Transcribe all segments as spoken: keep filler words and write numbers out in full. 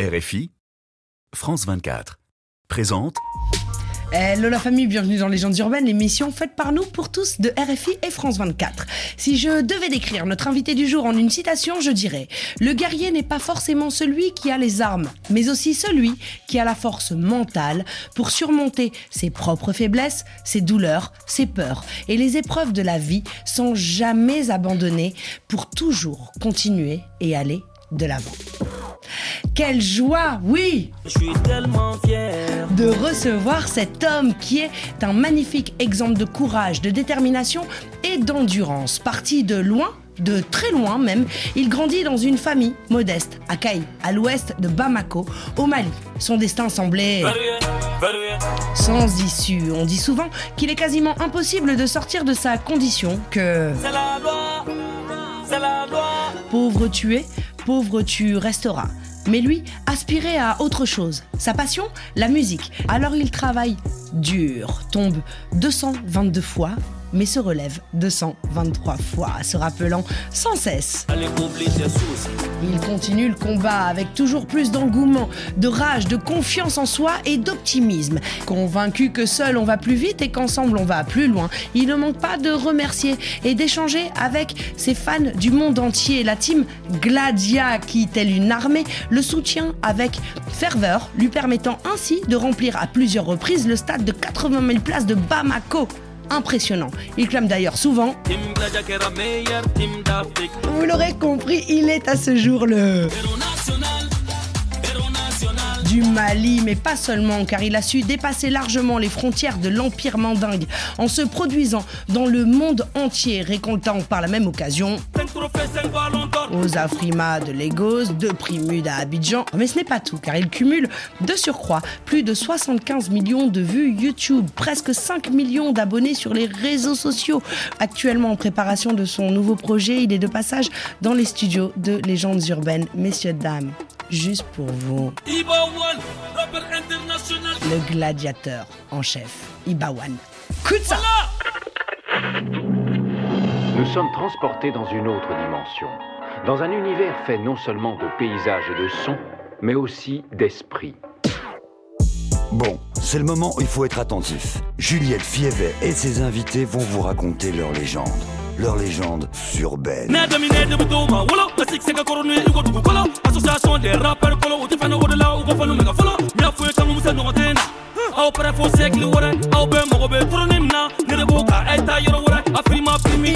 R F I, France vingt-quatre, présente... Hello la famille, bienvenue dans Légendes urbaines, l'émission faite par nous pour tous de R F I et France vingt-quatre. Si je devais décrire notre invité du jour en une citation, je dirais « Le guerrier n'est pas forcément celui qui a les armes, mais aussi celui qui a la force mentale pour surmonter ses propres faiblesses, ses douleurs, ses peurs et les épreuves de la vie sans jamais abandonner pour toujours continuer et aller de l'avant. » Quelle joie, oui, je suis tellement fière de recevoir cet homme qui est un magnifique exemple de courage, de détermination et d'endurance. Parti de loin, de très loin même, il grandit dans une famille modeste à Kaï, à l'ouest de Bamako, au Mali. Son destin semblait sans issue. On dit souvent qu'il est quasiment impossible de sortir de sa condition, que... C'est la loi, c'est la loi. Pauvre tu es, pauvre tu resteras. Mais lui aspirait à autre chose. Sa passion, la musique. Alors il travaille dur, tombe deux cent vingt-deux fois, mais se relève deux cent vingt-trois fois, se rappelant sans cesse. Il continue le combat avec toujours plus d'engouement, de rage, de confiance en soi et d'optimisme. Convaincu que seul on va plus vite et qu'ensemble on va plus loin, il ne manque pas de remercier et d'échanger avec ses fans du monde entier. La team Gladia qui, telle une armée, le soutient avec ferveur, lui permettant ainsi de remplir à plusieurs reprises le stade de quatre-vingt mille places de Bamako. Impressionnant. Il clame d'ailleurs souvent... Vous l'aurez compris, il est à ce jour le... du Mali, mais pas seulement, car il a su dépasser largement les frontières de l'Empire mandingue en se produisant dans le monde entier, récoltant par la même occasion aux Afrima de Lagos, de Primud à Abidjan. Mais ce n'est pas tout, car il cumule de surcroît plus de soixante-quinze millions de vues YouTube, presque cinq millions d'abonnés sur les réseaux sociaux. Actuellement en préparation de son nouveau projet, il est de passage dans les studios de Légendes urbaines. Messieurs, dames, juste pour vous, Iba One, rappeur international. Le gladiateur en chef, Iba One. Coup de ça. Nous sommes transportés dans une autre dimension, dans un univers fait non seulement de paysages et de sons, mais aussi d'esprit. Bon, c'est le moment où il faut être attentif. Juliette Fievet et ses invités vont vous raconter leur légende. Leurs légendes urbaines.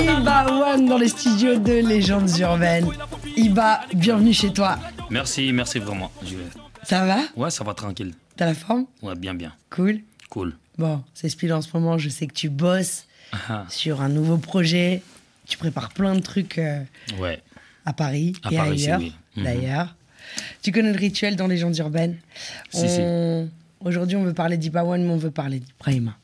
Iba One dans les studios de Légendes urbaines. Iba, bienvenue chez toi. Merci, merci vraiment. Ça va ? Ouais, ça va tranquille. T'as la forme ? Ouais, bien, bien. Cool. Cool. Bon, c'est speed en ce moment, je sais que tu bosses ah. sur un nouveau projet. Tu prépares plein de trucs euh, ouais. à Paris à et Paris, ailleurs, oui. mmh. d'ailleurs. Tu connais le rituel dans Légendes urbaines. Si, on... si. Aujourd'hui, on veut parler d'Iba One, mais on veut parler d'Ibrahima.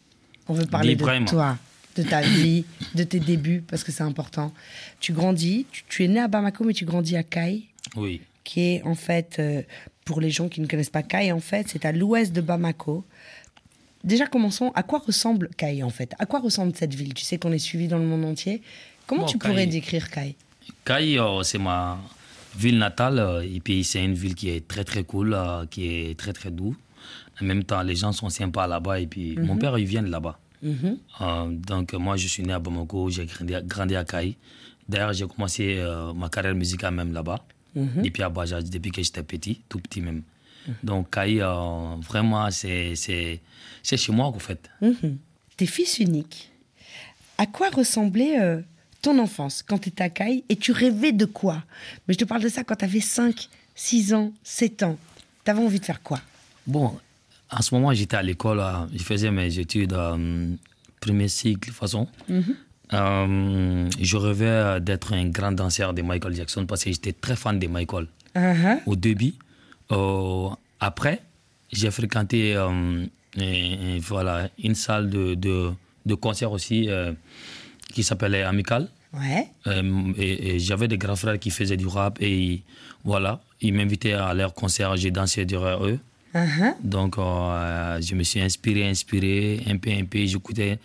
On veut parler d'Ibrahima. De toi, de ta vie, de tes débuts, parce que c'est important. Tu grandis, tu, tu es né à Bamako, mais tu grandis à Kaï. Oui. Qui est en fait, euh, pour les gens qui ne connaissent pas Kaï, en fait, c'est à l'ouest de Bamako. Déjà, commençons. À quoi ressemble Kaï, en fait ? À quoi ressemble cette ville ? Tu sais qu'on est suivi dans le monde entier. Comment bon, tu pourrais Kaï, décrire Kaï ? Kaï, euh, c'est ma ville natale. Euh, et puis, c'est une ville qui est très, très cool, euh, qui est très, très douce. En même temps, les gens sont sympas là-bas. Et puis, mm-hmm. mon père, il vient de là-bas. Mm-hmm. Euh, donc, moi, je suis né à Bamako. J'ai grandi à, grandi à Kaï. D'ailleurs, j'ai commencé euh, ma carrière musicale même là-bas. Mm-hmm. Depuis, à Baja, depuis que j'étais petit, tout petit même. Mm-hmm. Donc, Kaï, euh, vraiment, c'est, c'est, c'est chez moi, en fait. Mm-hmm. T'es fils unique. À quoi ressemblait... Euh... ton enfance, quand tu étais à Kaï, et tu rêvais de quoi ? Mais je te parle de ça quand tu avais cinq, six ans, sept ans. Tu avais envie de faire quoi ? Bon, en ce moment, j'étais à l'école, je faisais mes études, euh, premier cycle, de toute façon. Mm-hmm. Euh, je rêvais d'être un grand danseur de Michael Jackson parce que j'étais très fan de Michael. Uh-huh. Au début. Euh, après, j'ai fréquenté euh, et, et voilà, une salle de, de, de concert aussi. Euh, qui s'appelait Amical. Ouais. Euh, et, et j'avais des grands frères qui faisaient du rap et voilà, ils m'invitaient à leur concert, j'ai dansé derrière eux. Uh-huh. Donc euh, je me suis inspiré, inspiré, un peu, un peu, j'écoutais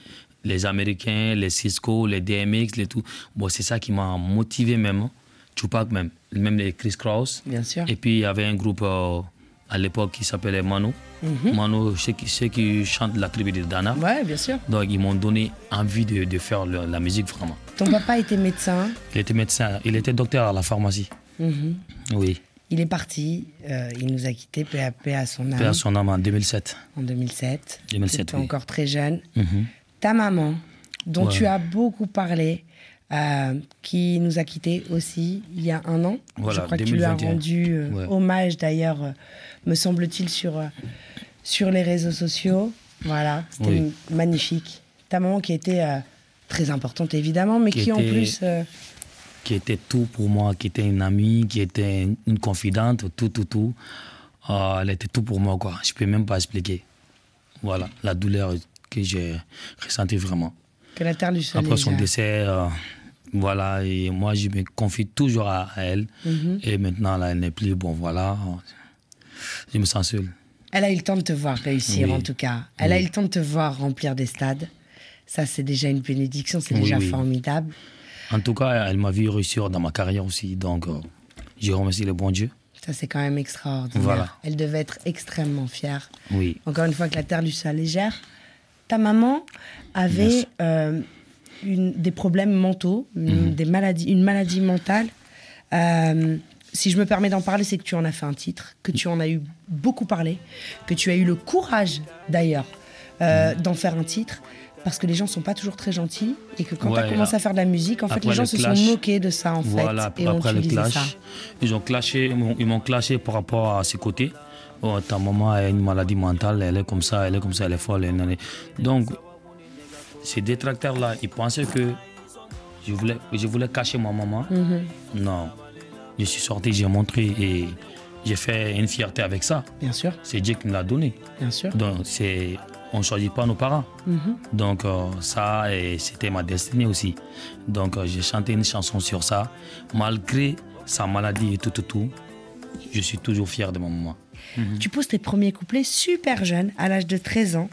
les Américains, les Sisqó, les D M X, les tout. Bon, c'est ça qui m'a motivé même, Tupac même, même les Chris Kross. Bien sûr. Et puis il y avait un groupe euh, à l'époque qui s'appelait Manou. Mm-hmm. Manou, ceux qui, ceux qui chantent la tribu de Dana. Ouais, bien sûr. Donc ils m'ont donné envie de, de faire le, la musique vraiment. Ton papa était médecin. Il était médecin, il était docteur à la pharmacie. Mm-hmm. Oui. Il est parti, euh, il nous a quittés, paix à, paix à son âme. Paix à son âme en deux mille sept. En deux mille sept. deux mille sept, oui. Tu étais encore très jeune. Mm-hmm. Ta maman, dont ouais. tu as beaucoup parlé, euh, qui nous a quittés aussi il y a un an. Voilà, je crois deux mille vingt et un. Que tu lui as rendu euh, ouais. hommage d'ailleurs, euh, me semble-t-il, sur, euh, sur les réseaux sociaux. Voilà, c'était oui. magnifique. Ta maman qui était euh, très importante évidemment, mais qui, qui était... en plus... Euh, qui était tout pour moi, qui était une amie, qui était une confidente, tout, tout, tout. Euh, elle était tout pour moi, quoi. Je ne peux même pas expliquer. Voilà, la douleur que j'ai ressentie vraiment. Que la terre lui soit légère. Après son décès, euh, voilà, et moi, je me confie toujours à elle. Mm-hmm. Et maintenant, là, elle n'est plus, bon, voilà, je me sens seul. Elle a eu le temps de te voir réussir, oui. en tout cas. Elle oui. a eu le temps de te voir remplir des stades. Ça, c'est déjà une bénédiction, c'est oui, déjà oui. formidable. En tout cas, elle m'a vu réussir dans ma carrière aussi. Donc, euh, je remercie le bon Dieu. Ça, c'est quand même extraordinaire. Voilà. Elle devait être extrêmement fière. Oui. Encore une fois, que la terre lui soit légère. Ta maman avait euh, une, des problèmes mentaux, mm-hmm. des maladies, une maladie mentale. Euh, si je me permets d'en parler, c'est que tu en as fait un titre, que tu en as eu beaucoup parlé, que tu as eu le courage, d'ailleurs, euh, mm. d'en faire un titre. Parce que les gens ne sont pas toujours très gentils et que quand ouais, tu as commencé à faire de la musique, en fait, les gens le se clash, sont moqués de ça, en voilà, fait, et après ont le clash, ça. Ils ont clashé, ils m'ont clashé par rapport à ses côtés. Oh, ta maman a une maladie mentale, elle est comme ça, elle est comme ça, elle est folle. Elle est... Donc, ces détracteurs-là, ils pensaient que je voulais, je voulais cacher ma maman. Mm-hmm. Non, je suis sorti, j'ai montré et j'ai fait une fierté avec ça. Bien sûr. C'est Dieu qui me l'a donné. Bien sûr. Donc, c'est... on ne choisit pas nos parents. Mm-hmm. Donc euh, ça, et c'était ma destinée aussi. Donc euh, j'ai chanté une chanson sur ça. Malgré sa maladie et tout, tout, tout, je suis toujours fier de ma maman. Mm-hmm. Tu poses tes premiers couplets super jeune, à l'âge de treize ans.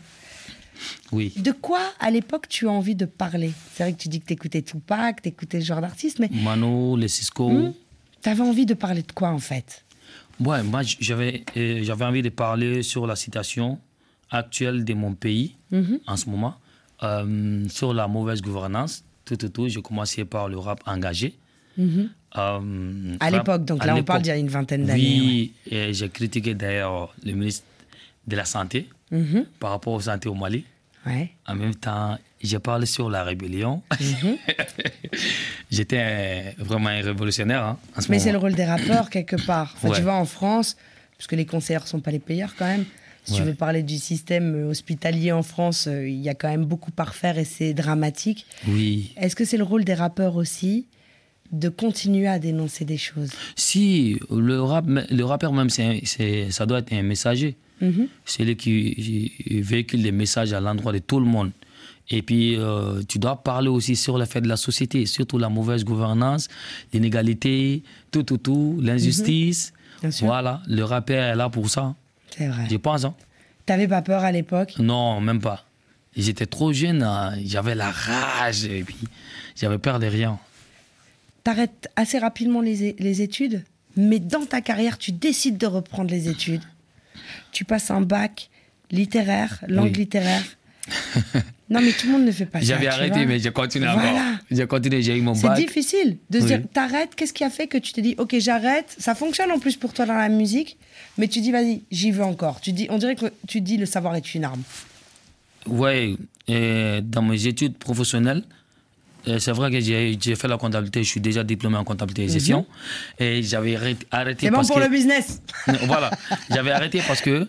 Oui. De quoi, à l'époque, tu as envie de parler? C'est vrai que tu dis que tu écoutais Tupac, tu écoutais ce genre d'artistes, mais... Manou, les Sisqó... Mmh. Tu avais envie de parler de quoi, en fait? Ouais, moi, j'avais, euh, j'avais envie de parler sur la situation... actuelle de mon pays, mm-hmm. en ce moment, euh, sur la mauvaise gouvernance. Tout, tout, tout. J'ai commencé par le rap engagé. Mm-hmm. Euh, à rap, l'époque, donc à là, l'époque, on parle d'il y a une vingtaine d'années. Oui, ouais. Et j'ai critiqué d'ailleurs le ministre de la Santé mm-hmm. par rapport aux santé au Mali. Ouais. En même temps, j'ai parlé sur la rébellion. Mm-hmm. J'étais vraiment un révolutionnaire. Hein, en ce Mais moment. C'est le rôle des rappeurs, quelque part. Enfin, ouais. Tu vois, en France, parce que les conseillers ne sont pas les payeurs quand même. Si ouais. tu veux parler du système hospitalier en France, il euh, y a quand même beaucoup à refaire et c'est dramatique. Oui. Est-ce que c'est le rôle des rappeurs aussi de continuer à dénoncer des choses? Si, le, rap, le rappeur même, c'est, c'est, ça doit être un messager. Mm-hmm. C'est lui qui véhicule des messages à l'endroit de tout le monde. Et puis, euh, tu dois parler aussi sur les faits de la société, surtout la mauvaise gouvernance, l'inégalité, tout, tout, tout, l'injustice. Mm-hmm. Bien sûr. Voilà, le rappeur est là pour ça. C'est vrai. Je pense. Hein. T'avais pas peur à l'époque? Non, même pas. J'étais trop jeune, hein. J'avais la rage et puis j'avais peur de rien. T'arrêtes assez rapidement les, les études, mais dans ta carrière, tu décides de reprendre les études. Tu passes un bac littéraire, langue oui. littéraire. Non, mais tout le monde ne fait pas ça. J'avais arrêté, mais j'ai continué à voilà. J'ai continué, j'ai eu mon c'est bac. C'est difficile de se oui. dire, t'arrêtes, qu'est-ce qui a fait que tu t'es dit, ok, j'arrête, ça fonctionne en plus pour toi dans la musique, mais tu dis, vas-y, j'y veux encore. Tu dis, on dirait que tu dis, le savoir est une arme. Oui, dans mes études professionnelles, c'est vrai que j'ai, j'ai fait la comptabilité, je suis déjà diplômé en comptabilité et gestion, mm-hmm. et j'avais arrêté. C'est bon parce pour que... le business. Voilà, j'avais arrêté parce que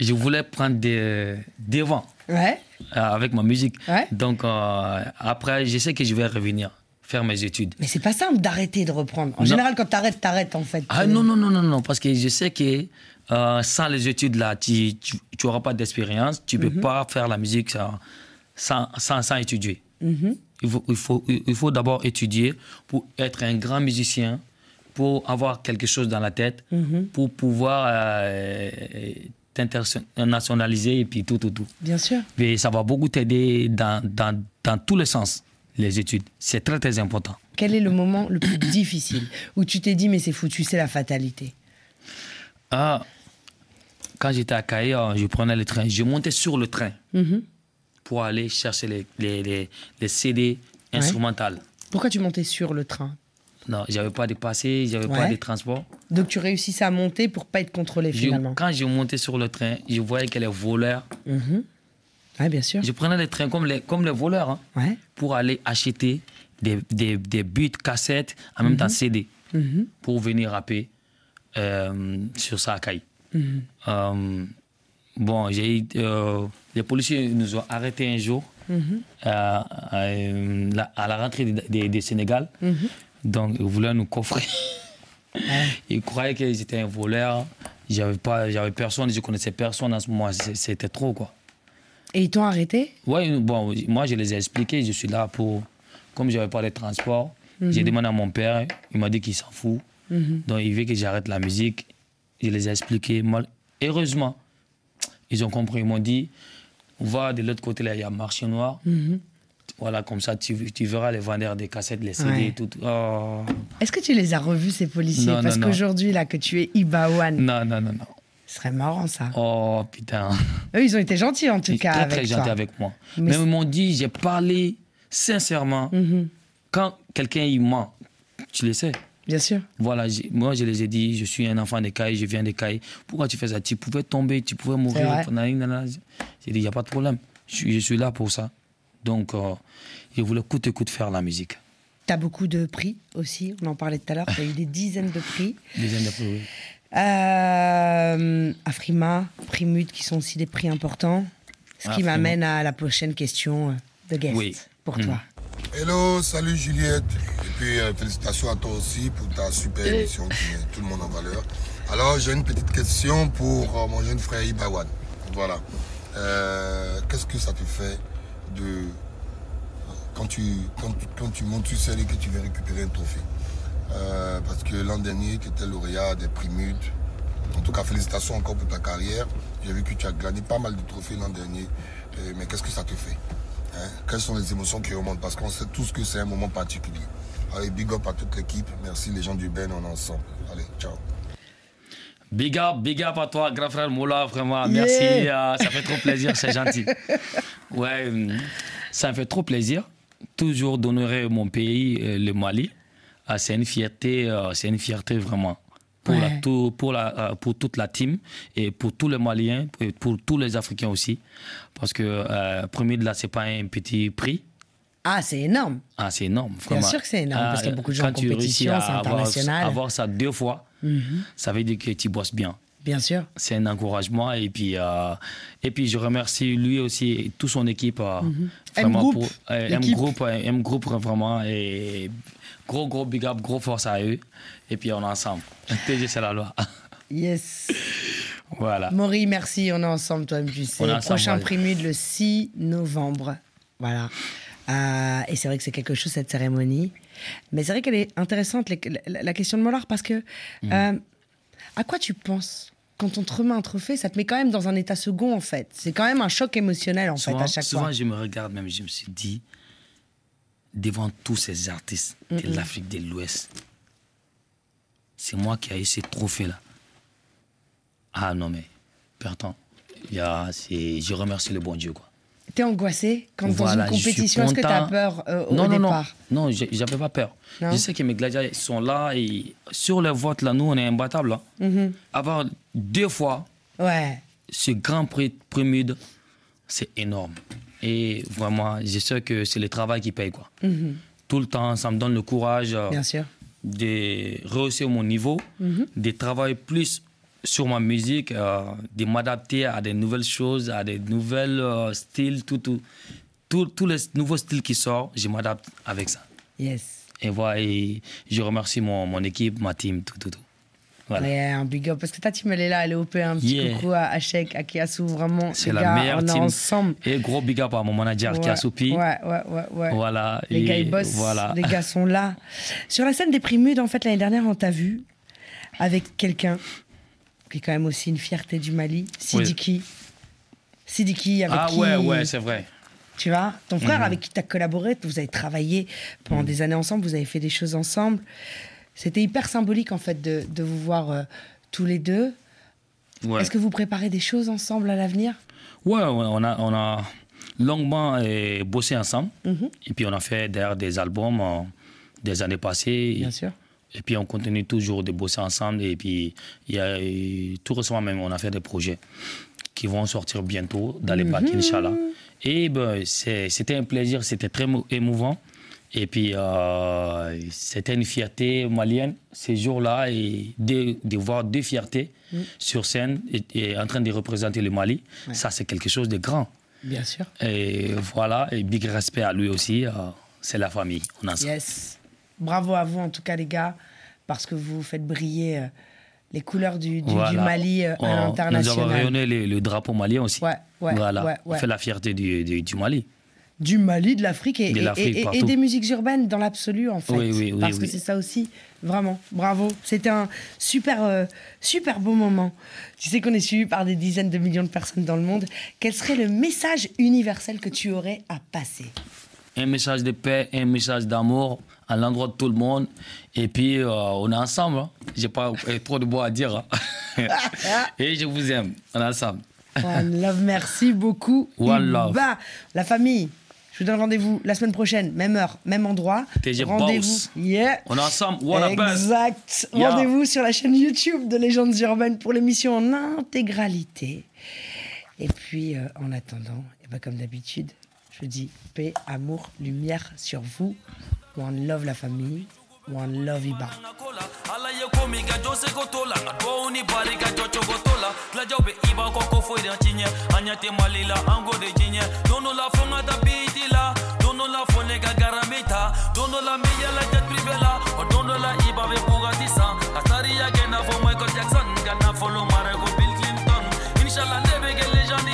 je voulais prendre des, des vents. Ouais. Euh, avec ma musique. Ouais. Donc, euh, après, je sais que je vais revenir faire mes études. Mais c'est pas simple d'arrêter de reprendre. En non. général, quand t'arrêtes, t'arrêtes en fait. Ah non, non, non, non, non, parce que je sais que euh, sans les études là, tu, tu, tu auras pas d'expérience, tu mm-hmm. peux pas faire la musique sans, sans, sans, sans étudier. Mm-hmm. Il faut, il faut, il faut d'abord étudier pour être un grand musicien, pour avoir quelque chose dans la tête, mm-hmm. pour pouvoir. Euh, internationaliser et puis tout, tout, tout. Bien sûr. Et ça va beaucoup t'aider dans, dans, dans tous les sens, les études. C'est très, très important. Quel est le moment le plus difficile où tu t'es dit, mais c'est foutu, c'est la fatalité? Ah, quand j'étais à Kaya, je prenais le train, je montais sur le train mm-hmm. pour aller chercher les, les, les, les C D ouais. instrumentales. Pourquoi tu montais sur le train? Non, j'avais pas de passé, j'avais ouais. pas de transport. Donc tu réussissais à monter pour pas être contrôlé finalement. Je, quand je montais sur le train, je voyais que les voleurs. Mm-hmm. Ouais, bien sûr. Je prenais le train comme les, comme les voleurs hein, ouais. pour aller acheter des, des, des buts, cassettes, en mm-hmm. même temps C D mm-hmm. pour venir rapper euh, sur Sakai. Mm-hmm. euh, bon, j'ai, euh, les policiers nous ont arrêtés un jour mm-hmm. euh, euh, la, à la rentrée du Sénégal. Mm-hmm. Donc, ils voulaient nous coffrer. Ils croyaient que j'étais un voleur. J'avais pas, j'avais personne, je connaissais personne à ce moment. C'était trop, quoi. Et ils t'ont arrêté? Oui, bon, moi, je les ai expliqué. Je suis là pour... Comme je n'avais pas de transport, mm-hmm. j'ai demandé à mon père. Il m'a dit qu'il s'en fout. Mm-hmm. Donc, il veut que j'arrête la musique. Je les ai expliqué. Mal... Heureusement, ils ont compris. Ils m'ont dit, va de l'autre côté, là, il y a un marché noir. Mm-hmm. Voilà, comme ça, tu, tu verras les vendeurs des cassettes, les C D, ouais. tout. Oh. Est-ce que tu les as revus, ces policiers? Non, Parce non, qu'aujourd'hui, non. là, que tu es Iba One. Non, non, non, non. Ce serait marrant, ça. Oh, putain. Eux, ils ont été gentils, en tout ils cas, très, avec très toi. Très gentils avec moi. Mais, Mais ils m'ont dit, j'ai parlé sincèrement. Mm-hmm. Quand quelqu'un, il ment, tu le sais. Bien sûr. Voilà, j'ai, moi, je les ai dit, je suis un enfant des Cailles, je viens des Cailles. Pourquoi tu fais ça? Tu pouvais tomber, tu pouvais mourir. J'ai dit, il n'y a pas de problème. Je, je suis là pour ça. Donc, euh, je voulais coûte et coûte faire la musique. Tu as beaucoup de prix aussi, on en parlait tout à l'heure, tu as eu des dizaines de prix. Dizaines de prix, oui. Euh, Afrima, Primud, qui sont aussi des prix importants. Ce qui Afrima. m'amène à la prochaine question de guest oui. pour mmh. toi. Hello, salut Juliette. Et puis, euh, félicitations à toi aussi pour ta super émission qui met tout le monde en valeur. Alors, j'ai une petite question pour euh, mon jeune frère Iba One. Voilà. Euh, qu'est-ce que ça te fait de quand tu, quand, quand tu montes sur scène et que tu veux récupérer un trophée. Euh, parce que l'an dernier, tu étais lauréat des Primud. En tout cas, félicitations encore pour ta carrière. J'ai vu que tu as gagné pas mal de trophées l'an dernier. Euh, mais qu'est-ce que ça te fait hein? Quelles sont les émotions qui remontent? Parce qu'on sait tous que c'est un moment particulier. Allez, big up à toute l'équipe. Merci les gens du Ben, on est ensemble. Allez, ciao. Big up, big up à toi, grand frère Moula, vraiment. Yeah. Merci, euh, ça fait trop plaisir, c'est gentil. Ouais, ça me fait trop plaisir. Toujours d'honorer mon pays, euh, le Mali. Ah, c'est une fierté, euh, c'est une fierté vraiment. Pour, ouais. la, tout, pour, la, euh, pour toute la team et pour tous les Maliens, et pour tous les Africains aussi. Parce que euh, premier de là, c'est pas un petit prix. Ah, c'est énorme. Ah, c'est énorme. Vraiment. Bien sûr que c'est énorme, ah, parce qu'il y a beaucoup de gens en compétition, c'est international. Avoir, avoir ça deux fois, mm-hmm. ça veut dire que tu bosses bien. Bien sûr. C'est un encouragement. Et puis, euh, et puis je remercie lui aussi et toute son équipe. Euh, mm-hmm. M-Group. Euh, M-Group, M-Group, vraiment. Et gros, gros big up, gros force à eux. Et puis, on est ensemble. T G, c'est la loi. Yes. Voilà. Maury, merci. On est ensemble, toi, M J C. On est ensemble. Prochain Primud le six novembre. Voilà. Euh, et c'est vrai que c'est quelque chose, cette cérémonie. Mais c'est vrai qu'elle est intéressante, les, la, la question de Mollard, parce que mm. euh, à quoi tu penses quand on te remet un trophée? Ça te met quand même dans un état second, en fait. C'est quand même un choc émotionnel, en souvent, fait, à chaque souvent, fois. Souvent, je me regarde même, je me suis dit, devant tous ces artistes de mm-hmm. l'Afrique de l'Ouest, c'est moi qui ai eu ces trophées-là. Ah non, mais, pardon, yeah, c'est, je remercie le bon Dieu, quoi. T'es angoissé quand voilà, dans une compétition? Est-ce que t'as peur euh, au non, départ? Non, non, non, j'avais pas peur. Non. Je sais que mes gladiateurs sont là et sur les votes, là, nous, on est imbattables. Mm-hmm. Avoir deux fois ouais. ce grand prix Primud, c'est énorme. Et vraiment, je sais que c'est le travail qui paye, quoi. Mm-hmm. Tout le temps, ça me donne le courage euh, Bien sûr. de rehausser mon niveau, mm-hmm. de travailler plus sur ma musique, euh, de m'adapter à des nouvelles choses, à des nouveaux euh, styles, tout, tout, tout, tous les nouveaux styles qui sortent, je m'adapte avec ça. Yes. Et voilà, et je remercie mon, mon équipe, ma team, tout, tout, tout. Voilà. Ouais, un big up, parce que ta team, elle est là, elle est O P, un petit yeah. coucou à Achek, à Kiasu, vraiment, c'est les la gars, meilleure on est team. Ensemble. Et gros big up à mon manager, ouais, Kiasu Pi. Ouais, ouais, ouais, ouais. Voilà. Les et gars, ils bossent, voilà. les gars sont là. Sur la scène des Primud, en fait, l'année dernière, on t'a vu avec quelqu'un qui est quand même aussi une fierté du Mali, Sidiki. Oui. Sidiki, avec ah, qui... Ah ouais, ouais, c'est vrai. Tu vois, ton frère mm-hmm. avec qui tu as collaboré, vous avez travaillé pendant mm. des années ensemble, vous avez fait des choses ensemble. C'était hyper symbolique, en fait, de, de vous voir euh, tous les deux. Ouais. Est-ce que vous préparez des choses ensemble à l'avenir? Ouais, on a, on a longuement eh, bossé ensemble. Mm-hmm. Et puis on a fait d'ailleurs des albums euh, des années passées. Bien et, sûr. Et puis on continue toujours de bosser ensemble. Et puis y a, et, tout récemment même, on a fait des projets qui vont sortir bientôt dans les mm-hmm. bacs, Inch'Allah. Et ben, c'était un plaisir, c'était très émouvant. Et puis, euh, c'était une fierté malienne, ces jours-là, et de, de voir deux fiertés mmh. sur scène et, et en train de représenter le Mali. Ouais. Ça, c'est quelque chose de grand. Bien sûr. Et voilà, et big respect à lui aussi. Euh, c'est la famille, on en sait. Yes. Bravo à vous, en tout cas, les gars, parce que vous faites briller euh, les couleurs du, du, voilà. du Mali euh, on, à l'international. Nous avons rayonné le, le drapeau malien aussi. Ouais, ouais, voilà. Ouais, ouais. On fait la fierté du, du, du Mali. Du Mali, de l'Afrique et, de l'Afrique, et, et, et des musiques urbaines dans l'absolu, en fait. Oui, oui, oui, parce oui. que c'est ça aussi, vraiment, bravo. C'était un super, euh, super beau moment. Tu sais qu'on est suivi par des dizaines de millions de personnes dans le monde. Quel serait le message universel que tu aurais à passer? Un message de paix, un message d'amour à l'endroit de tout le monde. Et puis, euh, on est ensemble. Hein. J'ai pas trop de mots à dire. Hein. Et je vous aime. On est ensemble. One love, merci beaucoup. One love. La famille. Je vous donne rendez-vous la semaine prochaine, même heure, même endroit. Rendez-vous. Yeah. On est ensemble. What exact. Yeah. Rendez-vous sur la chaîne YouTube de Légendes urbaines pour l'émission en intégralité. Et puis, euh, en attendant, et ben comme d'habitude, je dis paix, amour, lumière sur vous. One love la famille. One love Iba. Michael Jackson, gonna follow Marago Bill Clinton. Inshallah, never get legendary.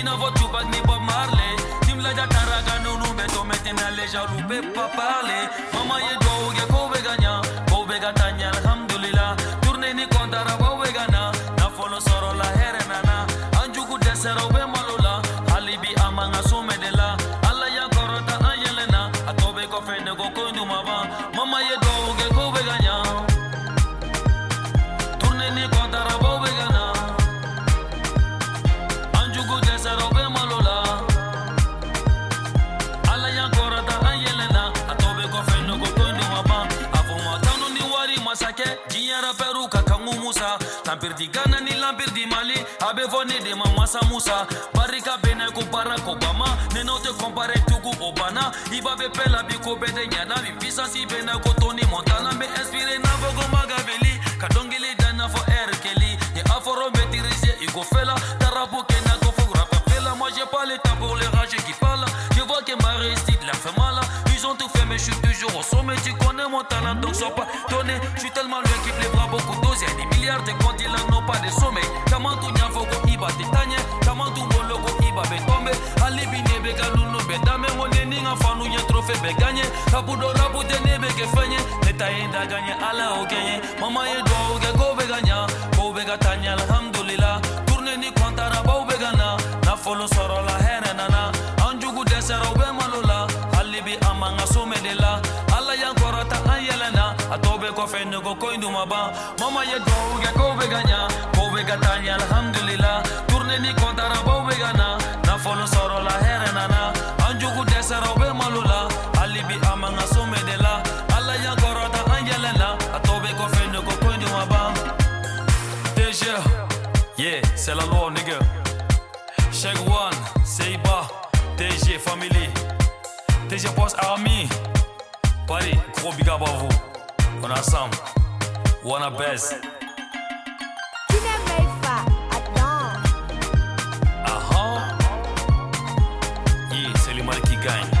In a vote to bag me Bob Marley. Tim la Jatara Ganunu Beto Metina Leja Lupe Papale. Mama ye doge Kobe Ganya, Kobe Gatanya, Alhamdulillah. Tourne ni Kondara Kobe Gana, na follow Soro la Herenana. Anjuku Desero Be Malula, Alibi Amanga Sumedela. Allah ya Korota Ayelena, Atobe Kofe Nego Kondumava. Mama ye doge Kobe Ganya. Lampirdi Ghana ni lampirdi Mali, abe vone de mama Samusa. Barika bene kupara Obama, neno te compare tugu Obana. Iba be pela biko bede nyana, visa si bene ko Toni Montana. Me inspire na vogo magaveli, kadongile dana for air Kelly. Ye aforo betirise ego fela, tarapo ke na go for rap fela. Moi j'ai pas le temps pour les rageux qui parlent. Je vois que ma réussite la fait mal. Ils ont tout fait mais je suis toujours au sommet. Tu connais mon talent donc sois pas donné. Je suis tellement loin qu'il pleut pas beaucoup d'oseille. Te conti la no pas de sommet tamantu nyafo ko iba titanye tamantu bolo ko iba betombe alibi nebe galuno bedame woneni nga fanu nya trophée be gagné kabudo rabu de nebe ke fanye netaenda gagné ala okenye mama ye do oge ko be gagné ko be gatanya alhamdulillah tourne ni kontara ba be gana na folo soro la herenana anjugu desero be malola alibi amanga somedela ala ya korata ayelana atobe ko fenne ko koindu maba mama ye do Gatanya, alhamdulillah, tourne ni kontara bowegana, na follow soro la herenana, anjugu desero be malula, alibi amanga somedela, alla ya gorota angelena, atobe ko fendo ko kondi waba. Deja, yeah, c'est la loi nigga. Check one, c'est Iba, D J family, D J boss army, Paris, gros big up à vous. On ensemble, one of best. Gagne.